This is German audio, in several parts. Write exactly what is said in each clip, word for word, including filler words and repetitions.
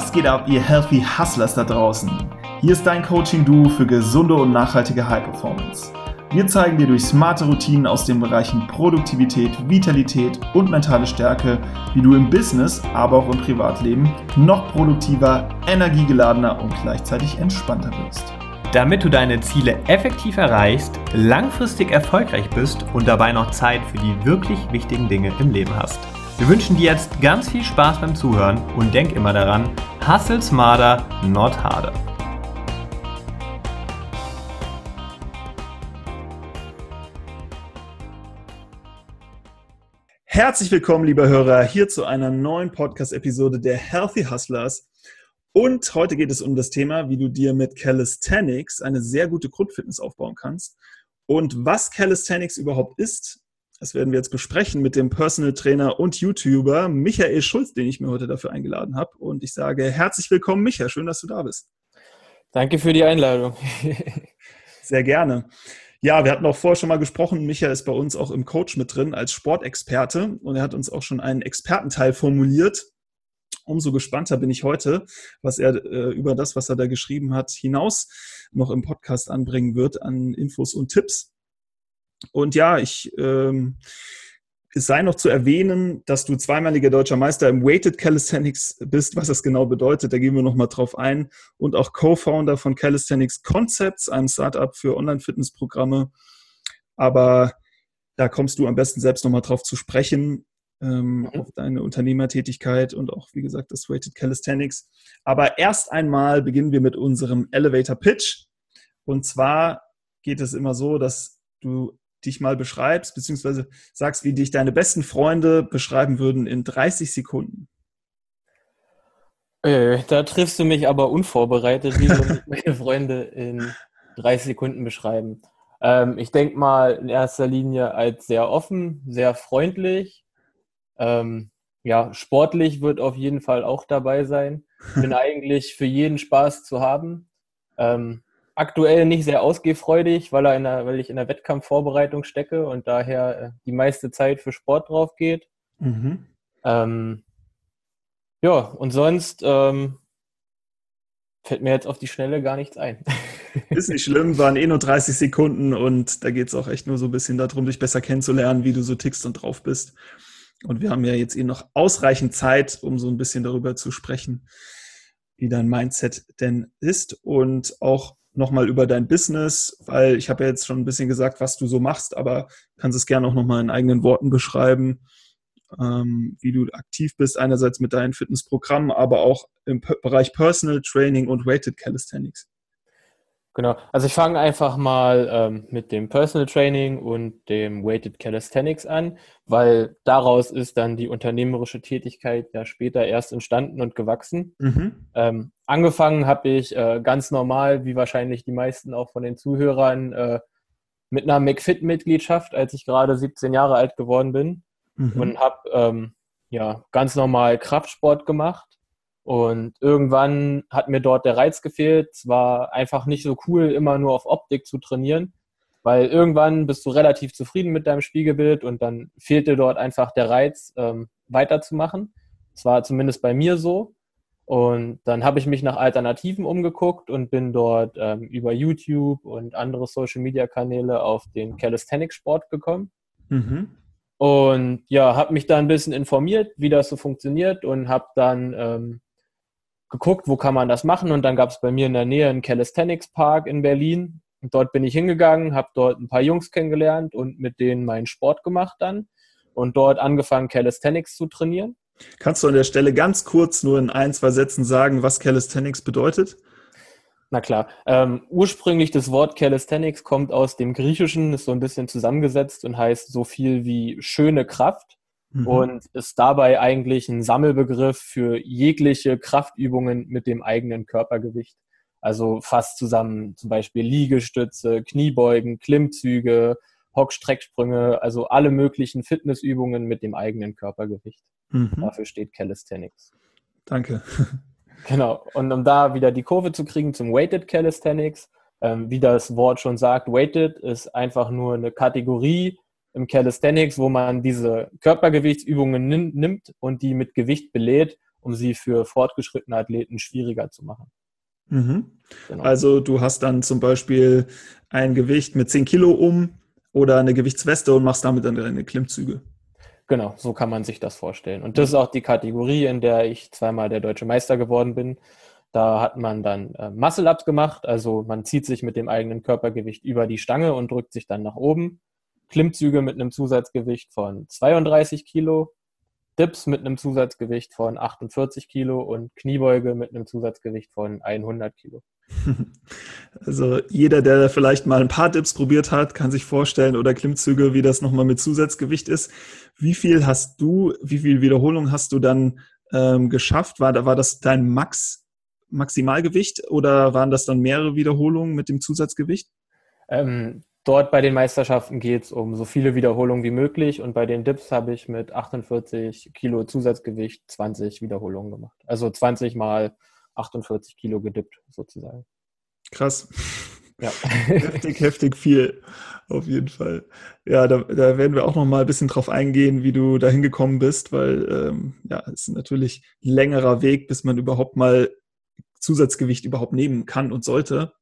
Was geht ab, ihr Healthy Hustlers da draußen? Hier ist dein Coaching-Duo für gesunde und nachhaltige High-Performance. Wir zeigen dir durch smarte Routinen aus den Bereichen Produktivität, Vitalität und mentale Stärke, wie du im Business, aber auch im Privatleben noch produktiver, energiegeladener und gleichzeitig entspannter wirst. Damit du deine Ziele effektiv erreichst, langfristig erfolgreich bist und dabei noch Zeit für die wirklich wichtigen Dinge im Leben hast. Wir wünschen dir jetzt ganz viel Spaß beim Zuhören und denk immer daran, hustle smarter, not harder. Herzlich willkommen, liebe Hörer, hier zu einer neuen Podcast-Episode der Healthy Hustlers. Und heute geht es um das Thema, wie du dir mit Calisthenics eine sehr gute Grundfitness aufbauen kannst. Und was Calisthenics überhaupt ist, das werden wir jetzt besprechen mit dem Personal Trainer und YouTuber Michael Schulz, den ich mir heute dafür eingeladen habe. Und ich sage herzlich willkommen, Micha, schön, dass du da bist. Danke für die Einladung. Sehr gerne. Ja, wir hatten auch vorher schon mal gesprochen, Micha ist bei uns auch im Coach mit drin als Sportexperte und er hat uns auch schon einen Expertenteil formuliert. Umso gespannter bin ich heute, was er äh, über das, was er da geschrieben hat, hinaus noch im Podcast anbringen wird an Infos und Tipps. Und ja, ich, ähm, es sei noch zu erwähnen, dass du zweimaliger deutscher Meister im Weighted Calisthenics bist, was das genau bedeutet, da gehen wir nochmal drauf ein. Und auch Co-Founder von Calisthenics Concepts, einem Startup für Online-Fitnessprogramme. Aber da kommst du am besten selbst nochmal drauf zu sprechen. Ähm, mhm. Auf deine Unternehmertätigkeit und auch, wie gesagt, das Weighted Calisthenics. Aber erst einmal beginnen wir mit unserem Elevator Pitch. Und zwar geht es immer so, dass du dich mal beschreibst, beziehungsweise sagst, wie dich deine besten Freunde beschreiben würden in dreißig Sekunden. Äh, da triffst du mich aber unvorbereitet, wie soll ich meine Freunde in dreißig Sekunden beschreiben. Ähm, ich denke mal in erster Linie als sehr offen, sehr freundlich. Ähm, ja, sportlich wird auf jeden Fall auch dabei sein. Bin eigentlich für jeden Spaß zu haben. Ähm, aktuell nicht sehr ausgehfreudig, weil, er in der, weil ich in der Wettkampfvorbereitung stecke und daher die meiste Zeit für Sport drauf geht. Mhm. Ähm, ja, und sonst ähm, fällt mir jetzt auf die Schnelle gar nichts ein. Ist nicht schlimm, waren eh nur dreißig Sekunden und da geht es auch echt nur so ein bisschen darum, dich besser kennenzulernen, wie du so tickst und drauf bist. Und wir haben ja jetzt eh noch ausreichend Zeit, um so ein bisschen darüber zu sprechen, wie dein Mindset denn ist und auch nochmal über dein Business, weil ich habe ja jetzt schon ein bisschen gesagt, was du so machst, aber kannst es gerne auch nochmal in eigenen Worten beschreiben, ähm, wie du aktiv bist, einerseits mit deinen Fitnessprogrammen, aber auch im P- Bereich Personal Training und Weighted Calisthenics. Genau, also ich fange einfach mal ähm, mit dem Personal Training und dem Weighted Calisthenics an, weil daraus ist dann die unternehmerische Tätigkeit ja später erst entstanden und gewachsen. Mhm. Ähm, angefangen habe ich äh, ganz normal, wie wahrscheinlich die meisten auch von den Zuhörern, äh, mit einer McFit-Mitgliedschaft, als ich gerade siebzehn Jahre alt geworden bin. Mhm. Und habe ähm, ja, ganz normal Kraftsport gemacht. Und irgendwann hat mir dort der Reiz gefehlt. Es war einfach nicht so cool, immer nur auf Optik zu trainieren, weil irgendwann bist du relativ zufrieden mit deinem Spiegelbild und dann fehlte dort einfach der Reiz, ähm, weiterzumachen. Das war zumindest bei mir so. Und dann habe ich mich nach Alternativen umgeguckt und bin dort ähm, über YouTube und andere Social-Media-Kanäle auf den Calisthenics-Sport gekommen. Mhm. Und ja, habe mich da ein bisschen informiert, wie das so funktioniert und habe dann ähm, geguckt, wo kann man das machen, und dann gab es bei mir in der Nähe einen Calisthenics Park in Berlin und dort bin ich hingegangen, habe dort ein paar Jungs kennengelernt und mit denen meinen Sport gemacht dann und dort angefangen Calisthenics zu trainieren. Kannst du an der Stelle ganz kurz nur in ein, zwei Sätzen sagen, was Calisthenics bedeutet? Na klar, ähm, ursprünglich das Wort Calisthenics kommt aus dem Griechischen, ist so ein bisschen zusammengesetzt und heißt so viel wie schöne Kraft. Und ist dabei eigentlich ein Sammelbegriff für jegliche Kraftübungen mit dem eigenen Körpergewicht. Also fasst zusammen zum Beispiel Liegestütze, Kniebeugen, Klimmzüge, Hockstrecksprünge, also alle möglichen Fitnessübungen mit dem eigenen Körpergewicht. Mhm. Dafür steht Calisthenics. Danke. Genau. Und um da wieder die Kurve zu kriegen zum Weighted Calisthenics, ähm, wie das Wort schon sagt, Weighted ist einfach nur eine Kategorie im Calisthenics, wo man diese Körpergewichtsübungen nimmt und die mit Gewicht belädt um sie für fortgeschrittene Athleten schwieriger zu machen. Mhm. Genau. Also du hast dann zum Beispiel ein Gewicht mit zehn Kilo um oder eine Gewichtsweste und machst damit dann deine Klimmzüge. Genau, so kann man sich das vorstellen. Und das ist auch die Kategorie, in der ich zweimal der deutsche Meister geworden bin. Da hat man dann äh, Muscle-Up gemacht, also man zieht sich mit dem eigenen Körpergewicht über die Stange und drückt sich dann nach oben. Klimmzüge mit einem Zusatzgewicht von zweiunddreißig Kilo, Dips mit einem Zusatzgewicht von achtundvierzig Kilo und Kniebeuge mit einem Zusatzgewicht von hundert Kilo. Also jeder, der vielleicht mal ein paar Dips probiert hat, kann sich vorstellen, oder Klimmzüge, wie das nochmal mit Zusatzgewicht ist. Wie viel hast du, wie viel Wiederholung hast du dann ähm, geschafft? War, war das dein Max, Maximalgewicht oder waren das dann mehrere Wiederholungen mit dem Zusatzgewicht? Ähm, Dort bei den Meisterschaften geht es um so viele Wiederholungen wie möglich und bei den Dips habe ich mit achtundvierzig Kilo Zusatzgewicht zwanzig Wiederholungen gemacht. Also zwanzig mal achtundvierzig Kilo gedippt sozusagen. Krass. Ja. Heftig, heftig viel. Auf jeden Fall. Ja, da, da werden wir auch noch mal ein bisschen drauf eingehen, wie du dahin gekommen bist, weil ähm, ja, es ist natürlich ein längerer Weg, bis man überhaupt mal Zusatzgewicht überhaupt nehmen kann und sollte.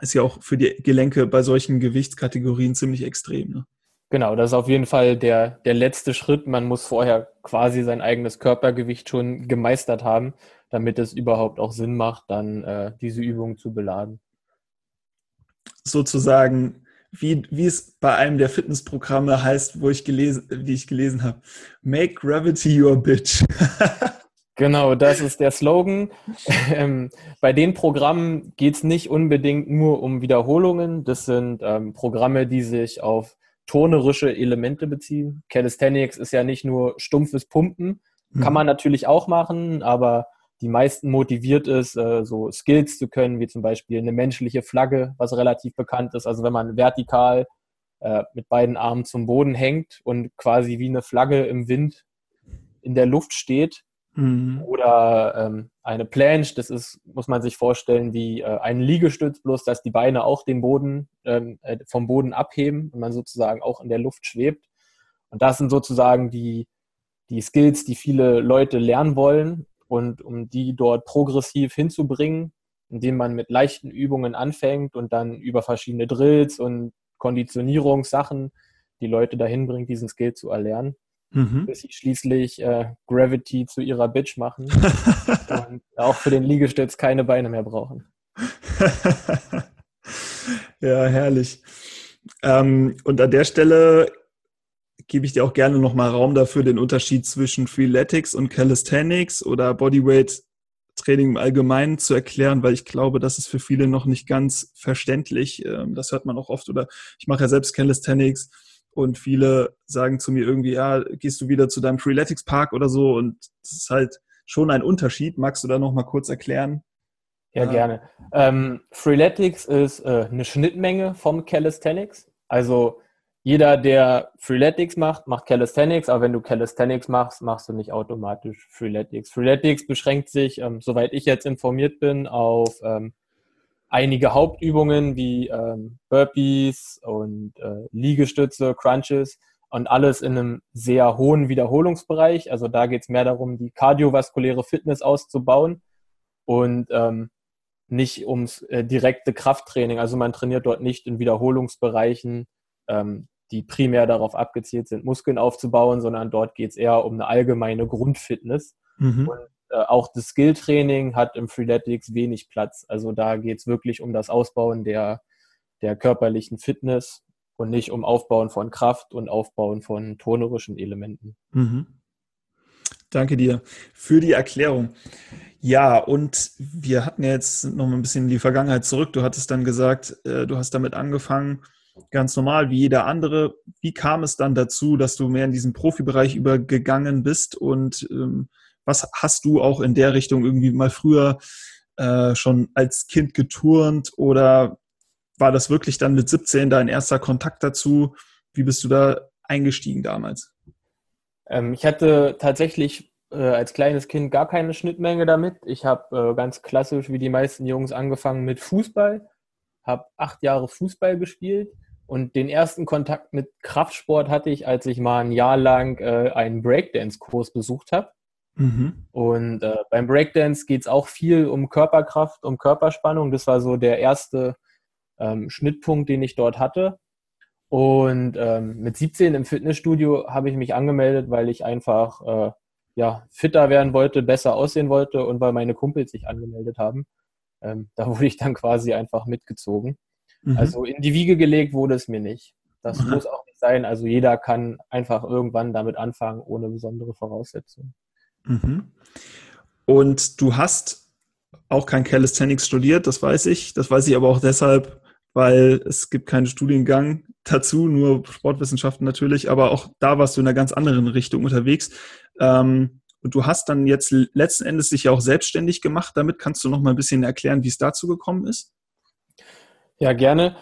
Ist ja auch für die Gelenke bei solchen Gewichtskategorien ziemlich extrem. Ne? Genau, das ist auf jeden Fall der, der letzte Schritt. Man muss vorher quasi sein eigenes Körpergewicht schon gemeistert haben, damit es überhaupt auch Sinn macht, dann äh, diese Übung zu beladen. Sozusagen, wie, wie es bei einem der Fitnessprogramme heißt, wo ich gelesen, die ich gelesen habe, Make Gravity Your Bitch. Genau, das ist der Slogan. Ähm, bei den Programmen geht es nicht unbedingt nur um Wiederholungen. Das sind ähm, Programme, die sich auf turnerische Elemente beziehen. Calisthenics ist ja nicht nur stumpfes Pumpen. Kann man natürlich auch machen, aber die meisten motiviert ist, äh, so Skills zu können, wie zum Beispiel eine menschliche Flagge, was relativ bekannt ist. Also wenn man vertikal äh, mit beiden Armen zum Boden hängt und quasi wie eine Flagge im Wind in der Luft steht, oder ähm, eine Planche, das ist, muss man sich vorstellen, wie äh, ein Liegestütz, bloß dass die Beine auch den Boden ähm, äh, vom Boden abheben und man sozusagen auch in der Luft schwebt. Und das sind sozusagen die, die Skills, die viele Leute lernen wollen. Und um die dort progressiv hinzubringen, indem man mit leichten Übungen anfängt und dann über verschiedene Drills und Konditionierungssachen die Leute dahin bringt, diesen Skill zu erlernen. Mhm. Bis sie schließlich äh, Gravity zu ihrer Bitch machen und auch für den Liegestütz keine Beine mehr brauchen. Ja, herrlich. Ähm, und an der Stelle gebe ich dir auch gerne nochmal Raum dafür, den Unterschied zwischen Freeletics und Calisthenics oder Bodyweight-Training im Allgemeinen zu erklären, weil ich glaube, das ist für viele noch nicht ganz verständlich. Ähm, das hört man auch oft. Oder ich mache ja selbst Calisthenics. Und viele sagen zu mir irgendwie, ja, gehst du wieder zu deinem Freeletics Park oder so? Und das ist halt schon ein Unterschied. Magst du da nochmal kurz erklären? Ja, ja. Gerne. Ähm, Freeletics ist äh, eine Schnittmenge vom Calisthenics. Also jeder, der Freeletics macht, macht Calisthenics. Aber wenn du Calisthenics machst, machst du nicht automatisch Freeletics. Freeletics beschränkt sich, ähm, soweit ich jetzt informiert bin, auf ähm, einige Hauptübungen wie ähm, Burpees und äh, Liegestütze, Crunches und alles in einem sehr hohen Wiederholungsbereich. Also da geht es mehr darum, die kardiovaskuläre Fitness auszubauen und ähm, nicht ums äh, direkte Krafttraining. Also man trainiert dort nicht in Wiederholungsbereichen, ähm, die primär darauf abgezielt sind, Muskeln aufzubauen, sondern dort geht es eher um eine allgemeine Grundfitness. Mhm. Und auch das Skill-Training hat im Freeletics wenig Platz. Also da geht es wirklich um das Ausbauen der, der körperlichen Fitness und nicht um Aufbauen von Kraft und Aufbauen von turnerischen Elementen. Mhm. Danke dir für die Erklärung. Ja, und wir hatten ja jetzt noch mal ein bisschen in die Vergangenheit zurück. Du hattest dann gesagt, du hast damit angefangen, ganz normal wie jeder andere. Wie kam es dann dazu, dass du mehr in diesen Profibereich übergegangen bist und ähm, was hast du auch in der Richtung irgendwie mal früher äh, schon als Kind geturnt oder war das wirklich dann mit siebzehn dein erster Kontakt dazu? Wie bist du da eingestiegen damals? Ähm, ich hatte tatsächlich äh, als kleines Kind gar keine Schnittmenge damit. Ich habe äh, ganz klassisch wie die meisten Jungs angefangen mit Fußball, habe acht Jahre Fußball gespielt und den ersten Kontakt mit Kraftsport hatte ich, als ich mal ein Jahr lang äh, einen Breakdance-Kurs besucht habe. Mhm. Und äh, beim Breakdance geht es auch viel um Körperkraft, um Körperspannung. Das war so der erste ähm, Schnittpunkt, den ich dort hatte. Und ähm, mit siebzehn im Fitnessstudio habe ich mich angemeldet, weil ich einfach äh, ja, fitter werden wollte, besser aussehen wollte und weil meine Kumpels sich angemeldet haben. Ähm, da wurde ich dann quasi einfach mitgezogen. Mhm. Also in die Wiege gelegt wurde es mir nicht. Das mhm. muss auch nicht sein. Also jeder kann einfach irgendwann damit anfangen, ohne besondere Voraussetzungen. Mhm. Und du hast auch kein Calisthenics studiert, das weiß ich. Das weiß ich aber auch deshalb, weil es gibt keinen Studiengang dazu, nur Sportwissenschaften natürlich. Aber auch da warst du in einer ganz anderen Richtung unterwegs. Ähm, und du hast dann jetzt letzten Endes dich ja auch selbstständig gemacht. Damit kannst du noch mal ein bisschen erklären, wie es dazu gekommen ist? Ja, gerne.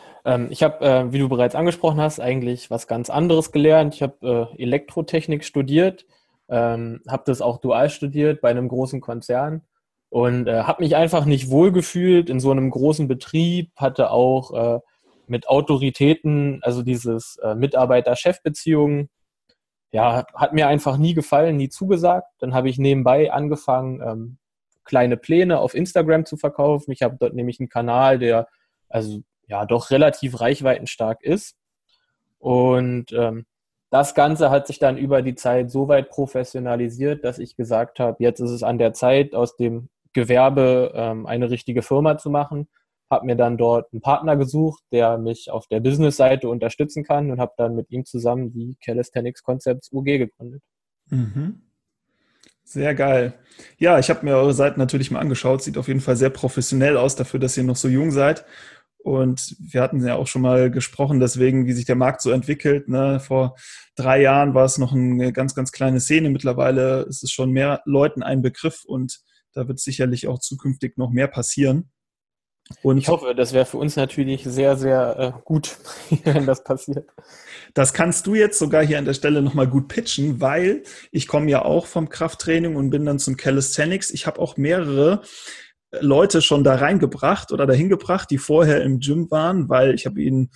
Ich habe, wie du bereits angesprochen hast, eigentlich was ganz anderes gelernt. Ich habe Elektrotechnik studiert, habe das auch dual studiert bei einem großen Konzern und habe mich einfach nicht wohlgefühlt in so einem großen Betrieb, hatte auch mit Autoritäten, also dieses Mitarbeiter-Chef-Beziehungen, ja, hat mir einfach nie gefallen, nie zugesagt. Dann habe ich nebenbei angefangen, kleine Pläne auf Instagram zu verkaufen. Ich habe dort nämlich einen Kanal, der also ja doch relativ reichweitenstark ist. Und ähm, das Ganze hat sich dann über die Zeit so weit professionalisiert, dass ich gesagt habe, jetzt ist es an der Zeit, aus dem Gewerbe ähm, eine richtige Firma zu machen. Habe mir dann dort einen Partner gesucht, der mich auf der Business-Seite unterstützen kann und habe dann mit ihm zusammen die Calisthenics Concepts U G gegründet. Mhm. Sehr geil. Ja, ich habe mir eure Seiten natürlich mal angeschaut. Sieht auf jeden Fall sehr professionell aus, dafür, dass ihr noch so jung seid. Und wir hatten ja auch schon mal gesprochen, deswegen, wie sich der Markt so entwickelt. Ne? Vor drei Jahren war es noch eine ganz, ganz kleine Szene. Mittlerweile ist es schon mehr Leuten ein Begriff und da wird sicherlich auch zukünftig noch mehr passieren. Und ich hoffe, das wäre für uns natürlich sehr, sehr äh, gut, wenn das passiert. Das kannst du jetzt sogar hier an der Stelle nochmal gut pitchen, weil ich komme ja auch vom Krafttraining und bin dann zum Calisthenics. Ich habe auch mehrere Leute schon da reingebracht oder dahin gebracht, die vorher im Gym waren, weil ich habe ihnen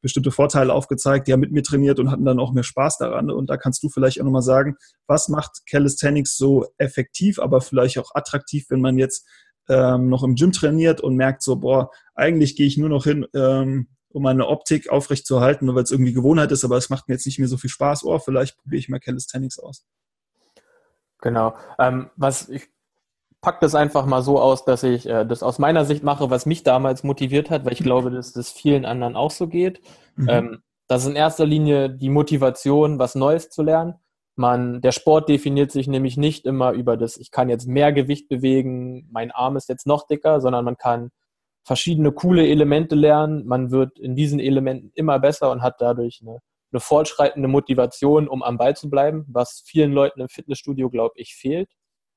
bestimmte Vorteile aufgezeigt, die haben mit mir trainiert und hatten dann auch mehr Spaß daran. Und da kannst du vielleicht auch nochmal sagen, was macht Calisthenics so effektiv, aber vielleicht auch attraktiv, wenn man jetzt Ähm, noch im Gym trainiert und merkt so, boah, eigentlich gehe ich nur noch hin, ähm, um meine Optik aufrecht zu halten, weil es irgendwie Gewohnheit ist, aber es macht mir jetzt nicht mehr so viel Spaß. Oh, vielleicht probiere ich mal Calisthenics aus. Genau. Ähm, was ich packe das einfach mal so aus, dass ich äh, das aus meiner Sicht mache, was mich damals motiviert hat, weil ich glaube, dass das vielen anderen auch so geht. Mhm. Ähm, das ist in erster Linie die Motivation, was Neues zu lernen. Man, der Sport definiert sich nämlich nicht immer über das, ich kann jetzt mehr Gewicht bewegen, mein Arm ist jetzt noch dicker, sondern man kann verschiedene coole Elemente lernen, man wird in diesen Elementen immer besser und hat dadurch eine, eine fortschreitende Motivation, um am Ball zu bleiben, was vielen Leuten im Fitnessstudio, glaube ich, fehlt.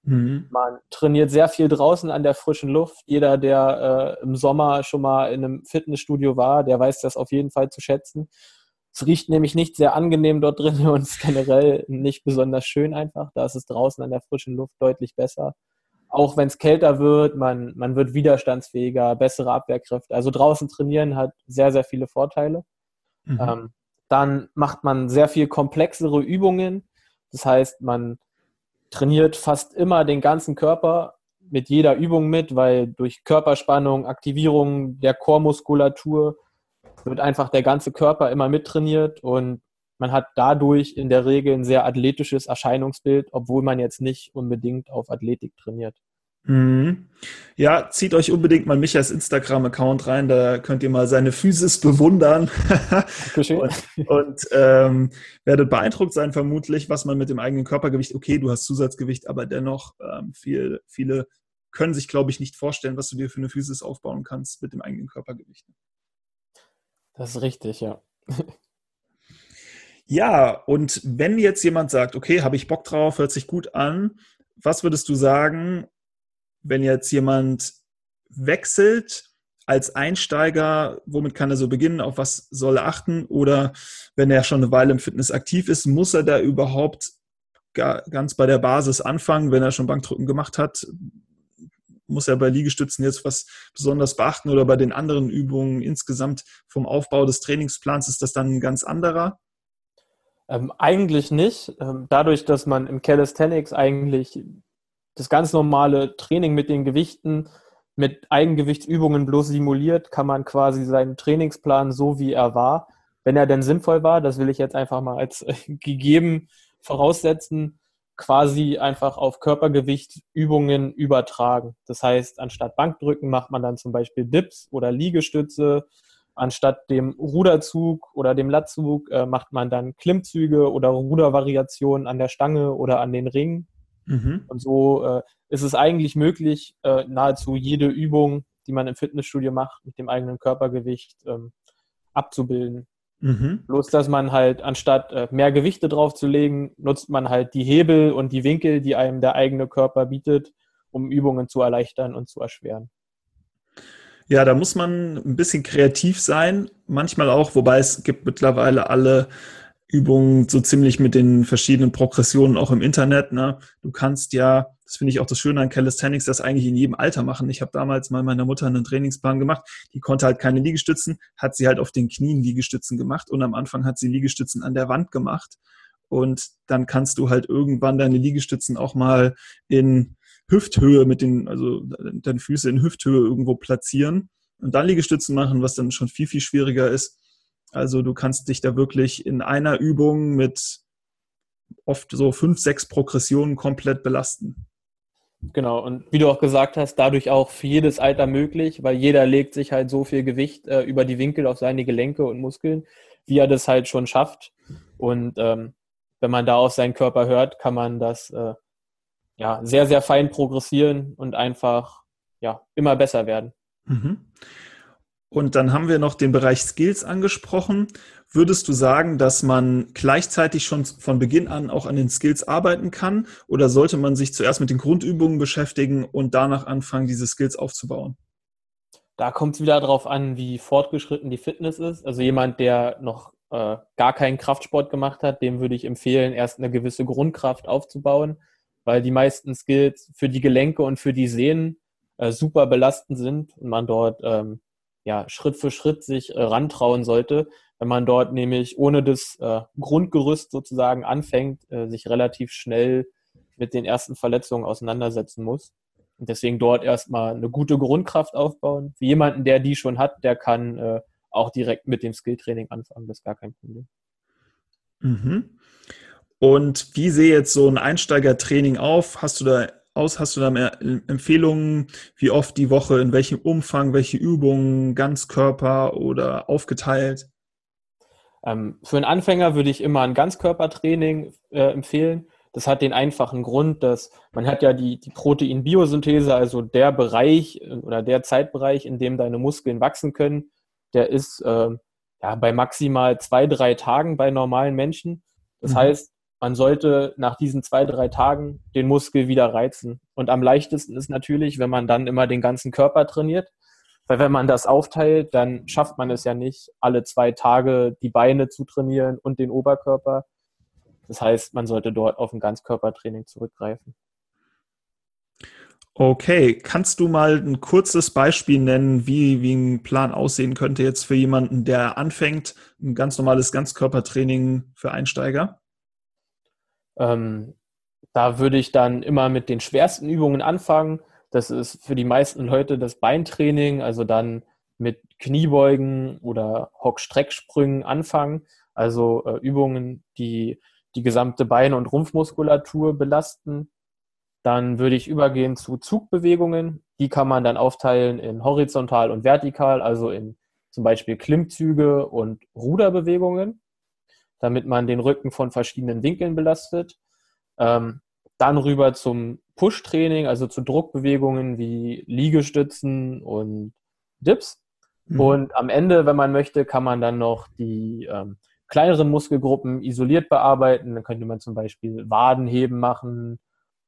Mhm. Man trainiert sehr viel draußen an der frischen Luft. Jeder, der äh, im Sommer schon mal in einem Fitnessstudio war, der weiß das auf jeden Fall zu schätzen. Es riecht nämlich nicht sehr angenehm dort drin und ist generell nicht besonders schön einfach. Da ist es draußen an der frischen Luft deutlich besser. Auch wenn es kälter wird, man, man wird widerstandsfähiger, bessere Abwehrkräfte. Also draußen trainieren hat sehr, sehr viele Vorteile. Mhm. Ähm, dann macht man sehr viel komplexere Übungen. Das heißt, man trainiert fast immer den ganzen Körper mit jeder Übung mit, weil durch Körperspannung, Aktivierung der Chormuskulatur wird einfach der ganze Körper immer mittrainiert und man hat dadurch in der Regel ein sehr athletisches Erscheinungsbild, obwohl man jetzt nicht unbedingt auf Athletik trainiert. Mhm. Ja, zieht euch unbedingt mal Michas Instagram-Account rein, da könnt ihr mal seine Physis bewundern und, und ähm, werdet beeindruckt sein vermutlich, was man mit dem eigenen Körpergewicht, okay, du hast Zusatzgewicht, aber dennoch ähm, viel, viele können sich, glaube ich, nicht vorstellen, was du dir für eine Physis aufbauen kannst mit dem eigenen Körpergewicht. Das ist richtig, ja. Ja, und wenn jetzt jemand sagt, okay, habe ich Bock drauf, hört sich gut an, was würdest du sagen, wenn jetzt jemand wechselt als Einsteiger, womit kann er so beginnen, auf was soll er achten? Oder wenn er schon eine Weile im Fitness aktiv ist, muss er da überhaupt gar, ganz bei der Basis anfangen, wenn er schon Bankdrücken gemacht hat? Muss er bei Liegestützen jetzt was besonders beachten oder bei den anderen Übungen insgesamt vom Aufbau des Trainingsplans? Ist das dann ein ganz anderer? Ähm, eigentlich nicht. Dadurch, dass man im Calisthenics eigentlich das ganz normale Training mit den Gewichten, mit Eigengewichtsübungen bloß simuliert, kann man quasi seinen Trainingsplan so, wie er war, wenn er denn sinnvoll war, das will ich jetzt einfach mal als gegeben voraussetzen, quasi einfach auf Körpergewicht Übungen übertragen. Das heißt, anstatt Bankdrücken macht man dann zum Beispiel Dips oder Liegestütze, anstatt dem Ruderzug oder dem Latzug äh, macht man dann Klimmzüge oder Rudervariationen an der Stange oder an den Ringen. Mhm. Und so äh, ist es eigentlich möglich, äh, nahezu jede Übung, die man im Fitnessstudio macht, mit dem eigenen Körpergewicht ähm, abzubilden. Mhm. Bloß, dass man halt anstatt äh, mehr Gewichte draufzulegen, nutzt man halt die Hebel und die Winkel, die einem der eigene Körper bietet, um Übungen zu erleichtern und zu erschweren. Ja, da muss man ein bisschen kreativ sein, manchmal auch, wobei es gibt mittlerweile alle Übungen so ziemlich mit den verschiedenen Progressionen auch im Internet. Ne? Du kannst ja, das finde ich auch das Schöne an Calisthenics, das eigentlich in jedem Alter machen. Ich habe damals mal meiner Mutter einen Trainingsplan gemacht, die konnte halt keine Liegestützen, hat sie halt auf den Knien Liegestützen gemacht und am Anfang hat sie Liegestützen an der Wand gemacht und dann kannst du halt irgendwann deine Liegestützen auch mal in Hüfthöhe mit den, also deine Füße in Hüfthöhe irgendwo platzieren und dann Liegestützen machen, was dann schon viel, viel schwieriger ist. Also du kannst dich da wirklich in einer Übung mit oft so fünf, sechs Progressionen komplett belasten. Genau, und wie du auch gesagt hast, dadurch auch für jedes Alter möglich, weil jeder legt sich halt so viel Gewicht äh, über die Winkel auf seine Gelenke und Muskeln, wie er das halt schon schafft. Und ähm, wenn man da auf seinen Körper hört, kann man das äh, ja, sehr, sehr fein progressieren und einfach ja, immer besser werden. Mhm. Und dann haben wir noch den Bereich Skills angesprochen. Würdest du sagen, dass man gleichzeitig schon von Beginn an auch an den Skills arbeiten kann? Oder sollte man sich zuerst mit den Grundübungen beschäftigen und danach anfangen, diese Skills aufzubauen? Da kommt es wieder darauf an, wie fortgeschritten die Fitness ist. Also jemand, der noch äh, gar keinen Kraftsport gemacht hat, dem würde ich empfehlen, erst eine gewisse Grundkraft aufzubauen, weil die meisten Skills für die Gelenke und für die Sehnen äh, super belastend sind und man dort ähm, ja, Schritt für Schritt sich äh, rantrauen sollte. Wenn man dort nämlich ohne das äh, Grundgerüst sozusagen anfängt, äh, sich relativ schnell mit den ersten Verletzungen auseinandersetzen muss. Und deswegen dort erstmal eine gute Grundkraft aufbauen. Für jemanden, der die schon hat, der kann äh, auch direkt mit dem Skilltraining anfangen. Das ist gar kein Problem. Mhm. Und wie sehe jetzt so ein Einsteigertraining auf? Hast du da aus, hast du da mehr Empfehlungen, wie oft die Woche, in welchem Umfang, welche Übungen, Ganzkörper oder aufgeteilt? Ähm, für einen Anfänger würde ich immer ein Ganzkörpertraining äh, empfehlen. Das hat den einfachen Grund, dass man hat ja die, die Proteinbiosynthese, also der Bereich oder der Zeitbereich, in dem deine Muskeln wachsen können, der ist äh, ja, bei maximal zwei, drei Tagen bei normalen Menschen. Das mhm. heißt, man sollte nach diesen zwei, drei Tagen den Muskel wieder reizen. Und am leichtesten ist natürlich, wenn man dann immer den ganzen Körper trainiert. Weil wenn man das aufteilt, dann schafft man es ja nicht, alle zwei Tage die Beine zu trainieren und den Oberkörper. Das heißt, man sollte dort auf ein Ganzkörpertraining zurückgreifen. Okay, kannst du mal ein kurzes Beispiel nennen, wie, wie ein Plan aussehen könnte jetzt für jemanden, der anfängt, ein ganz normales Ganzkörpertraining für Einsteiger? Ähm, da würde ich dann immer mit den schwersten Übungen anfangen. Das ist für die meisten Leute das Beintraining, also dann mit Kniebeugen oder Hock-Streck-Sprüngen anfangen. Also äh, Übungen, die die gesamte Beine- und Rumpfmuskulatur belasten. Dann würde ich übergehen zu Zugbewegungen. Die kann man dann aufteilen in horizontal und vertikal, also in zum Beispiel Klimmzüge und Ruderbewegungen, damit man den Rücken von verschiedenen Winkeln belastet. Ähm, dann rüber zum Push-Training, also zu Druckbewegungen wie Liegestützen und Dips. Mhm. Und am Ende, wenn man möchte, kann man dann noch die ähm, kleineren Muskelgruppen isoliert bearbeiten. Dann könnte man zum Beispiel Wadenheben machen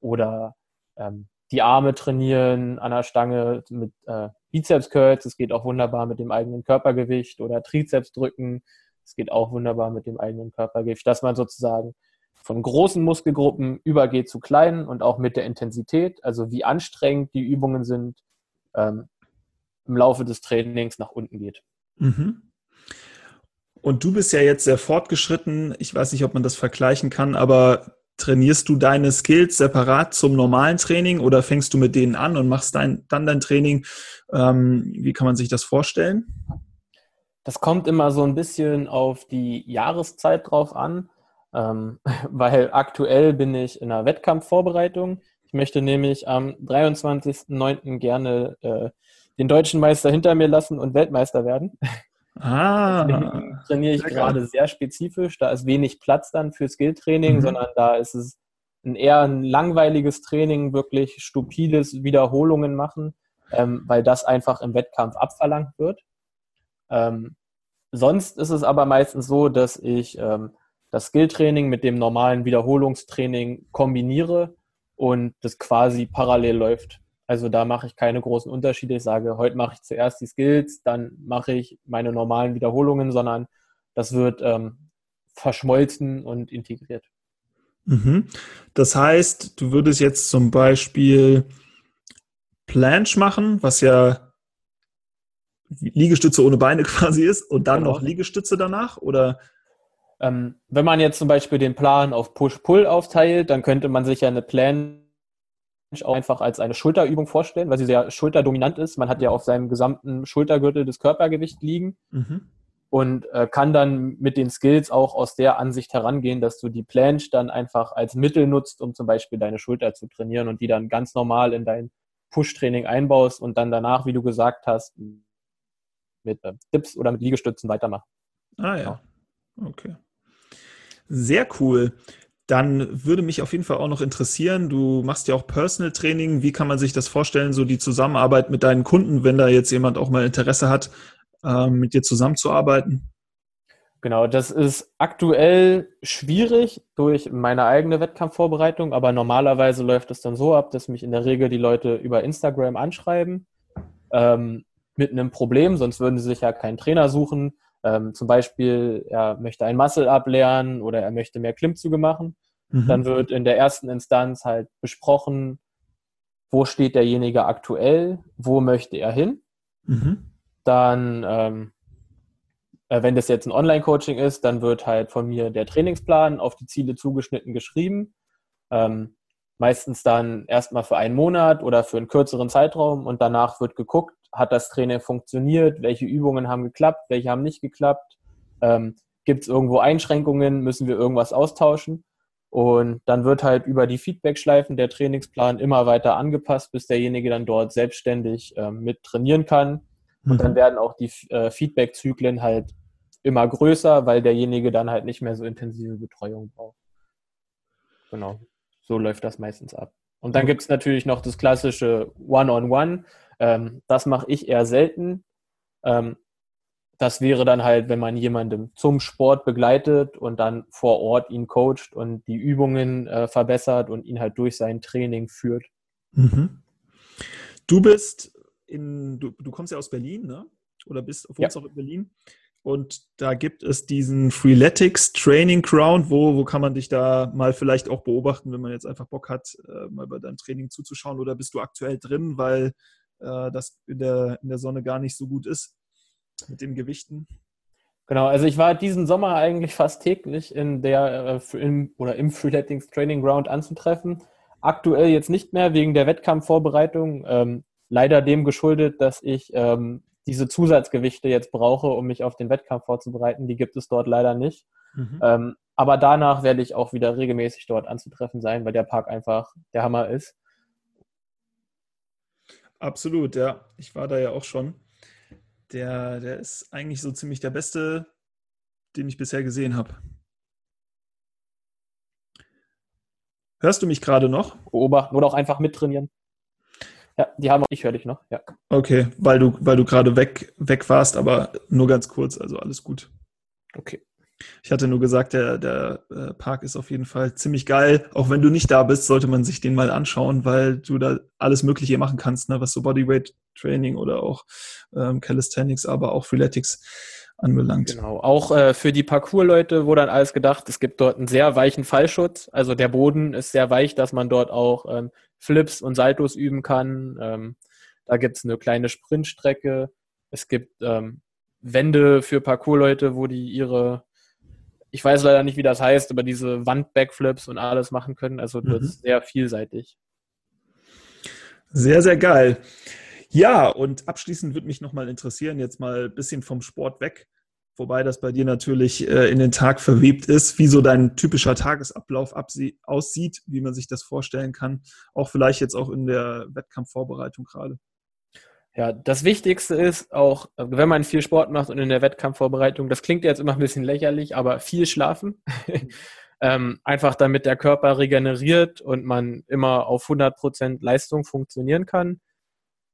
oder ähm, die Arme trainieren an der Stange mit äh, Bizeps-Curls. Das geht auch wunderbar mit dem eigenen Körpergewicht oder Trizepsdrücken. Es geht auch wunderbar mit dem eigenen Körpergewicht, dass man sozusagen von großen Muskelgruppen übergeht zu kleinen und auch mit der Intensität, also wie anstrengend die Übungen sind, ähm, im Laufe des Trainings nach unten geht. Mhm. Und du bist ja jetzt sehr fortgeschritten. Ich weiß nicht, ob man das vergleichen kann, aber Trainierst du deine Skills separat zum normalen Training oder fängst du mit denen an und machst dein, dann dein Training? Ähm, wie kann man sich das vorstellen? Das kommt immer so ein bisschen auf die Jahreszeit drauf an, ähm, weil aktuell bin ich in einer Wettkampfvorbereitung. Ich möchte nämlich am dreiundzwanzigsten neunten gerne äh, den deutschen Meister hinter mir lassen und Weltmeister werden. Ah, deswegen trainiere ich gerade sehr spezifisch. Da ist wenig Platz dann für Skilltraining, mhm. sondern da ist es ein eher ein langweiliges Training, wirklich stupides Wiederholungen machen, ähm, weil das einfach im Wettkampf abverlangt wird. Ähm, sonst ist es aber meistens so, dass ich ähm, das Skilltraining mit dem normalen Wiederholungstraining kombiniere und das quasi parallel läuft. Also da mache ich keine großen Unterschiede. Ich sage, heute mache ich zuerst die Skills, dann mache ich meine normalen Wiederholungen, sondern das wird ähm, verschmolzen und integriert. Mhm. Das heißt, du würdest jetzt zum Beispiel Planche machen, was ja Liegestütze ohne Beine quasi ist, und dann genau. noch Liegestütze danach? Oder? Ähm, wenn man jetzt zum Beispiel den Plan auf Push-Pull aufteilt, dann könnte man sich ja eine Planche auch einfach als eine Schulterübung vorstellen, weil sie sehr schulterdominant ist. Man hat ja auf seinem gesamten Schultergürtel das Körpergewicht liegen mhm. und äh, kann dann mit den Skills auch aus der Ansicht herangehen, dass du die Planche dann einfach als Mittel nutzt, um zum Beispiel deine Schulter zu trainieren und die dann ganz normal in dein Push-Training einbaust und dann danach, wie du gesagt hast, mit äh, Dips oder mit Liegestützen weitermachen. Ah ja, okay. Sehr cool. Dann würde mich auf jeden Fall auch noch interessieren, du machst ja auch Personal Training. Wie kann man sich das vorstellen, so die Zusammenarbeit mit deinen Kunden, wenn da jetzt jemand auch mal Interesse hat, ähm, mit dir zusammenzuarbeiten? Genau, das ist aktuell schwierig durch meine eigene Wettkampfvorbereitung, aber normalerweise läuft es dann so ab, dass mich in der Regel die Leute über Instagram anschreiben ähm, mit einem Problem, sonst würden sie sich ja keinen Trainer suchen. Ähm, zum Beispiel, er möchte ein Muscle-Up lernen oder er möchte mehr Klimmzüge machen. Mhm. Dann wird in der ersten Instanz halt besprochen, wo steht derjenige aktuell, wo möchte er hin. Mhm. Dann, ähm, äh, wenn das jetzt ein Online-Coaching ist, dann wird halt von mir der Trainingsplan auf die Ziele zugeschnitten geschrieben. Ähm, meistens dann erstmal für einen Monat oder für einen kürzeren Zeitraum und danach wird geguckt, hat das Training funktioniert? Welche Übungen haben geklappt? Welche haben nicht geklappt? Ähm, gibt es irgendwo Einschränkungen? Müssen wir irgendwas austauschen? Und dann wird halt über die Feedback-Schleifen der Trainingsplan immer weiter angepasst, bis derjenige dann dort selbstständig ähm, mit trainieren kann. Und mhm. dann werden auch die äh, Feedback-Zyklen halt immer größer, weil derjenige dann halt nicht mehr so intensive Betreuung braucht. Genau, so läuft das meistens ab. Und dann gibt es natürlich noch das klassische One-on-One. Ähm, das mache ich eher selten. Ähm, das wäre dann halt, wenn man jemandem zum Sport begleitet und dann vor Ort ihn coacht und die Übungen äh, verbessert und ihn halt durch sein Training führt. Mhm. Du bist in, du, du kommst ja aus Berlin, ne? Oder bist auf uns ja. auch in Berlin. Und da gibt es diesen Freeletics Training Ground, wo, wo kann man dich da mal vielleicht auch beobachten, wenn man jetzt einfach Bock hat, äh, mal bei deinem Training zuzuschauen, oder bist du aktuell drin, weil äh, das in der, in der Sonne gar nicht so gut ist mit den Gewichten? Genau, also ich war diesen Sommer eigentlich fast täglich in der äh, in, oder im Freeletics Training Ground anzutreffen. Aktuell jetzt nicht mehr wegen der Wettkampfvorbereitung, ähm, leider dem geschuldet, dass ich ähm, diese Zusatzgewichte jetzt brauche, um mich auf den Wettkampf vorzubereiten. Die gibt es dort leider nicht. Mhm. Ähm, aber danach werde ich auch wieder regelmäßig dort anzutreffen sein, weil der Park einfach der Hammer ist. Absolut, ja. Ich war da ja auch schon. Der, der ist eigentlich so ziemlich der Beste, den ich bisher gesehen habe. Hörst du mich gerade noch? Beobachten oder auch einfach mittrainieren. Ja, die haben auch, ich höre dich noch, ja. Okay, weil du, weil du gerade weg, weg warst, aber nur ganz kurz, also alles gut. Okay. Ich hatte nur gesagt, der, der Park ist auf jeden Fall ziemlich geil. Auch wenn du nicht da bist, sollte man sich den mal anschauen, weil du da alles Mögliche machen kannst, ne, was so Bodyweight-Training oder auch ähm, Calisthenics, aber auch Freeletics anbelangt. Genau, auch äh, für die Parkour-Leute wurde dann alles gedacht, es gibt dort einen sehr weichen Fallschutz. Also der Boden ist sehr weich, dass man dort auch ähm, Flips und Saltos üben kann. Ähm, da gibt es eine kleine Sprintstrecke. Es gibt ähm, Wände für Parkour-Leute, wo die ihre ich weiß leider nicht, wie das heißt, aber diese Wand-Backflips und alles machen können. Also das mhm. ist sehr vielseitig. Sehr, sehr geil. Ja, und abschließend würde mich nochmal interessieren, jetzt mal ein bisschen vom Sport weg, wobei das bei dir natürlich äh, in den Tag verwebt ist, wie so dein typischer Tagesablauf aussieht, wie man sich das vorstellen kann, auch vielleicht jetzt auch in der Wettkampfvorbereitung gerade. Ja, das Wichtigste ist auch, wenn man viel Sport macht und in der Wettkampfvorbereitung, das klingt jetzt immer ein bisschen lächerlich, aber viel schlafen. ähm, einfach damit der Körper regeneriert und man immer auf hundert Prozent Leistung funktionieren kann.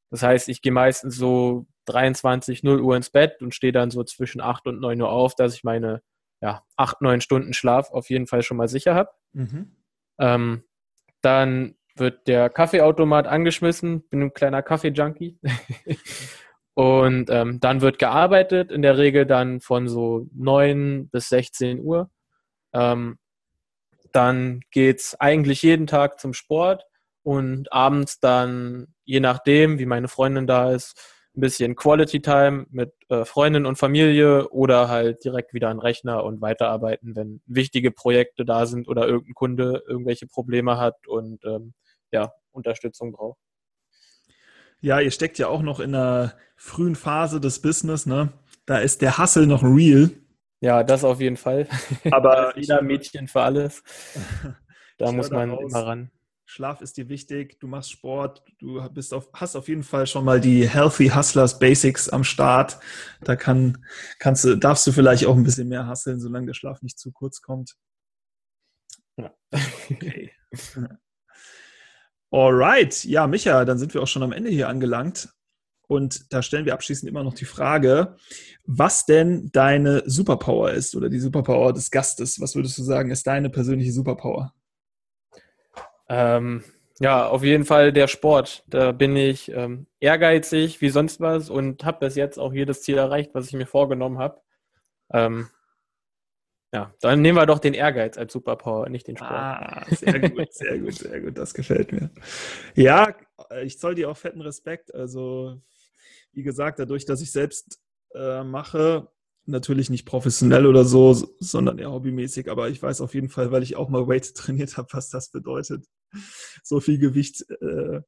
Das heißt, ich gehe meistens so dreiundzwanzig, null Uhr ins Bett und stehe dann so zwischen acht und neun Uhr auf, dass ich meine ja, acht, neun Stunden Schlaf auf jeden Fall schon mal sicher habe. Mhm. Ähm, dann wird der Kaffeeautomat angeschmissen. Bin ein kleiner Kaffee-Junkie. Und ähm, dann wird gearbeitet, in der Regel dann von so neun bis sechzehn Uhr. Ähm, dann geht es eigentlich jeden Tag zum Sport und abends dann, je nachdem, wie meine Freundin da ist, ein bisschen Quality-Time mit äh, Freundin und Familie oder halt direkt wieder an den Rechner und weiterarbeiten, wenn wichtige Projekte da sind oder irgendein Kunde irgendwelche Probleme hat und ähm, ja, Unterstützung braucht. Ja, ihr steckt ja auch noch in einer frühen Phase des Business, ne? Da ist der Hustle noch real. Ja, das auf jeden Fall. Aber jeder Mädchen für alles. Da muss man immer ran. Schlaf ist dir wichtig, du machst Sport, du bist auf, hast auf jeden Fall schon mal die Healthy Hustlers Basics am Start. Da kann, kannst du, darfst du vielleicht auch ein bisschen mehr hustlen, solange der Schlaf nicht zu kurz kommt. Ja. Okay. Alright, ja, Micha, dann sind wir auch schon am Ende hier angelangt. Und da stellen wir abschließend immer noch die Frage, was denn deine Superpower ist oder die Superpower des Gastes. Was würdest du sagen, ist deine persönliche Superpower? Ähm, ja, auf jeden Fall der Sport. Da bin ich ähm, ehrgeizig wie sonst was und habe bis jetzt auch jedes Ziel erreicht, was ich mir vorgenommen habe. Ähm, ja, dann nehmen wir doch den Ehrgeiz als Superpower, nicht den Sport. Ah, sehr gut, sehr gut, sehr gut. Das gefällt mir. Ja, ich zoll dir auch fetten Respekt. Also, wie gesagt, dadurch, dass ich selbst äh, mache, natürlich nicht professionell oder so, sondern eher hobbymäßig, aber ich weiß auf jeden Fall, weil ich auch mal Weight trainiert habe, was das bedeutet, so viel Gewicht äh,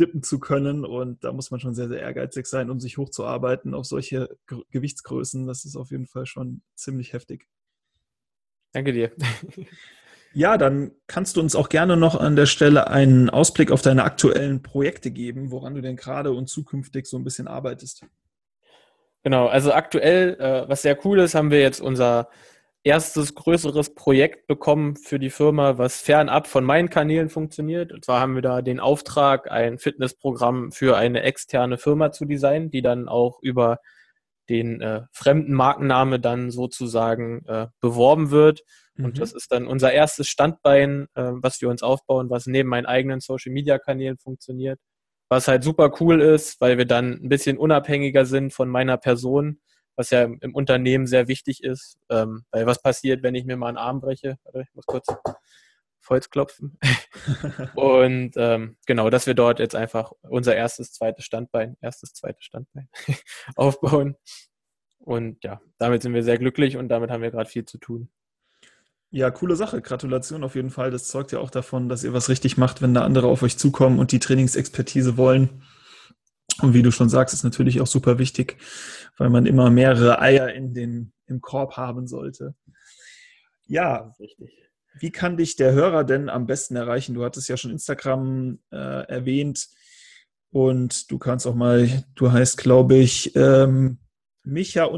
dippen zu können, und da muss man schon sehr, sehr ehrgeizig sein, um sich hochzuarbeiten auf solche G- Gewichtsgrößen. Das ist auf jeden Fall schon ziemlich heftig. Danke dir. Ja, dann kannst du uns auch gerne noch an der Stelle einen Ausblick auf deine aktuellen Projekte geben, woran du denn gerade und zukünftig so ein bisschen arbeitest. Genau, also aktuell, äh, was sehr cool ist, haben wir jetzt unser erstes größeres Projekt bekommen für die Firma, was fernab von meinen Kanälen funktioniert. Und zwar haben wir da den Auftrag, ein Fitnessprogramm für eine externe Firma zu designen, die dann auch über den äh, fremden Markenname dann sozusagen äh, beworben wird. Mhm. Und das ist dann unser erstes Standbein, äh, was wir uns aufbauen, was neben meinen eigenen Social-Media-Kanälen funktioniert. Was halt super cool ist, weil wir dann ein bisschen unabhängiger sind von meiner Person, was ja im Unternehmen sehr wichtig ist. Ähm, weil was passiert, wenn ich mir mal einen Arm breche? Warte, ich muss kurz auf Holz klopfen. Und ähm, genau, dass wir dort jetzt einfach unser erstes, zweites Standbein, erstes, zweites Standbein aufbauen. Und ja, damit sind wir sehr glücklich und damit haben wir gerade viel zu tun. Ja, coole Sache. Gratulation auf jeden Fall. Das zeugt ja auch davon, dass ihr was richtig macht, wenn da andere auf euch zukommen und die Trainingsexpertise wollen. Und wie du schon sagst, ist natürlich auch super wichtig, weil man immer mehrere Eier in den, im Korb haben sollte. Ja, richtig. Wie kann dich der Hörer denn am besten erreichen? Du hattest ja schon Instagram äh, erwähnt und du kannst auch mal, du heißt, glaube ich, ähm, Micha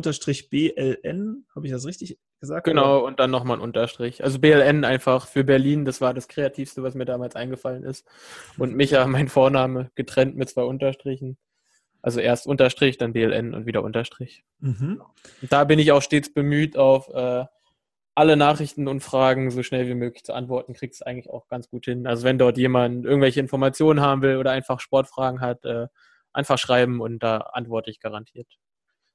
B L N. Habe ich das richtig gesagt? Genau, oder? Und dann nochmal ein Unterstrich. Also B L N einfach für Berlin, das war das Kreativste, was mir damals eingefallen ist. Und Micha, mein Vorname, getrennt mit zwei Unterstrichen. Also erst Unterstrich, dann B L N und wieder Unterstrich. Mhm. Und da bin ich auch stets bemüht, auf äh, alle Nachrichten und Fragen so schnell wie möglich zu antworten. Kriegst du eigentlich auch ganz gut hin. Also wenn dort jemand irgendwelche Informationen haben will oder einfach Sportfragen hat, äh, einfach schreiben und da antworte ich garantiert.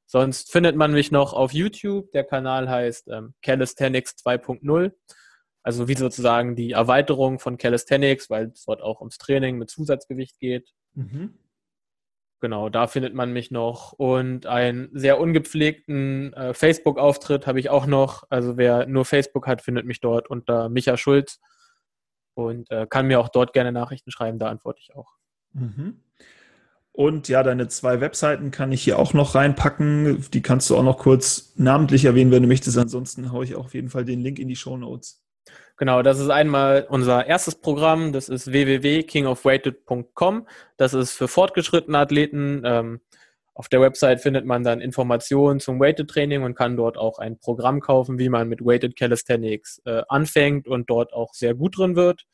Sonst findet man mich noch auf YouTube. Der Kanal heißt ähm, Calisthenics zwei Punkt null. Also wie sozusagen die Erweiterung von Calisthenics, weil es dort auch ums Training mit Zusatzgewicht geht. Mhm. Genau, da findet man mich noch. Und einen sehr ungepflegten äh, Facebook-Auftritt habe ich auch noch. Also wer nur Facebook hat, findet mich dort unter Michael Schulz. Und äh, kann mir auch dort gerne Nachrichten schreiben, da antworte ich auch. Mhm. Und ja, deine zwei Webseiten kann ich hier auch noch reinpacken. Die kannst du auch noch kurz namentlich erwähnen, wenn du möchtest. Ansonsten haue ich auch auf jeden Fall den Link in die Shownotes. Genau, das ist einmal unser erstes Programm. Das ist w w w punkt king of weighted punkt com. Das ist für fortgeschrittene Athleten. Auf der Website findet man dann Informationen zum Weighted-Training und kann dort auch ein Programm kaufen, wie man mit Weighted Calisthenics anfängt und dort auch sehr gut drin wird.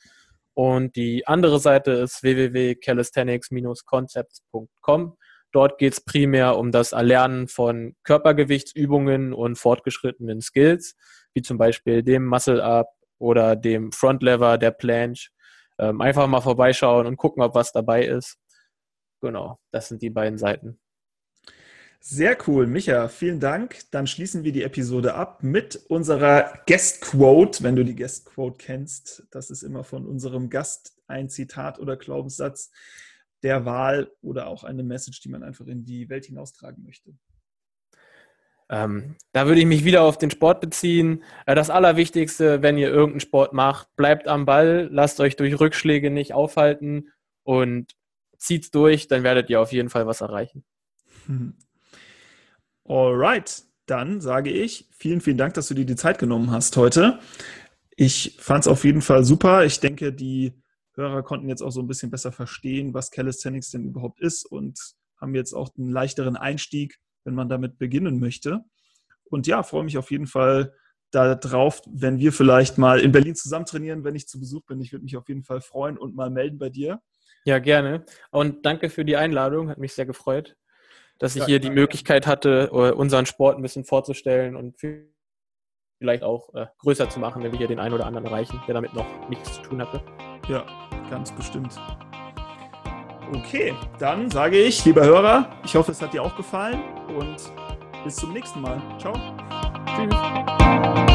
Und die andere Seite ist w w w punkt calisthenics Bindestrich concepts punkt com. Dort geht es primär um das Erlernen von Körpergewichtsübungen und fortgeschrittenen Skills, wie zum Beispiel dem Muscle-Up oder dem Frontlever, der Planche. Ähm, einfach mal vorbeischauen und gucken, ob was dabei ist. Genau, das sind die beiden Seiten. Sehr cool, Micha, vielen Dank. Dann schließen wir die Episode ab mit unserer Guest-Quote, wenn du die Guest-Quote kennst. Das ist immer von unserem Gast ein Zitat oder Glaubenssatz der Wahl oder auch eine Message, die man einfach in die Welt hinaustragen möchte. Ähm, da würde ich mich wieder auf den Sport beziehen. Das Allerwichtigste, wenn ihr irgendeinen Sport macht, bleibt am Ball, lasst euch durch Rückschläge nicht aufhalten und zieht's durch, dann werdet ihr auf jeden Fall was erreichen. Alright, dann sage ich vielen, vielen Dank, dass du dir die Zeit genommen hast heute. Ich fand es auf jeden Fall super. Ich denke, die Hörer konnten jetzt auch so ein bisschen besser verstehen, was Calisthenics denn überhaupt ist und haben jetzt auch einen leichteren Einstieg, wenn man damit beginnen möchte. Und ja, freue mich auf jeden Fall darauf, wenn wir vielleicht mal in Berlin zusammen trainieren, wenn ich zu Besuch bin. Ich würde mich auf jeden Fall freuen und mal melden bei dir. Ja, gerne. Und danke für die Einladung. Hat mich sehr gefreut, dass ich ja, hier die danke. Möglichkeit hatte, unseren Sport ein bisschen vorzustellen und vielleicht auch größer zu machen, wenn wir hier den einen oder anderen erreichen, der damit noch nichts zu tun hatte. Ja, ganz bestimmt. Okay, dann sage ich, lieber Hörer, ich hoffe, es hat dir auch gefallen und bis zum nächsten Mal. Ciao. Tschüss.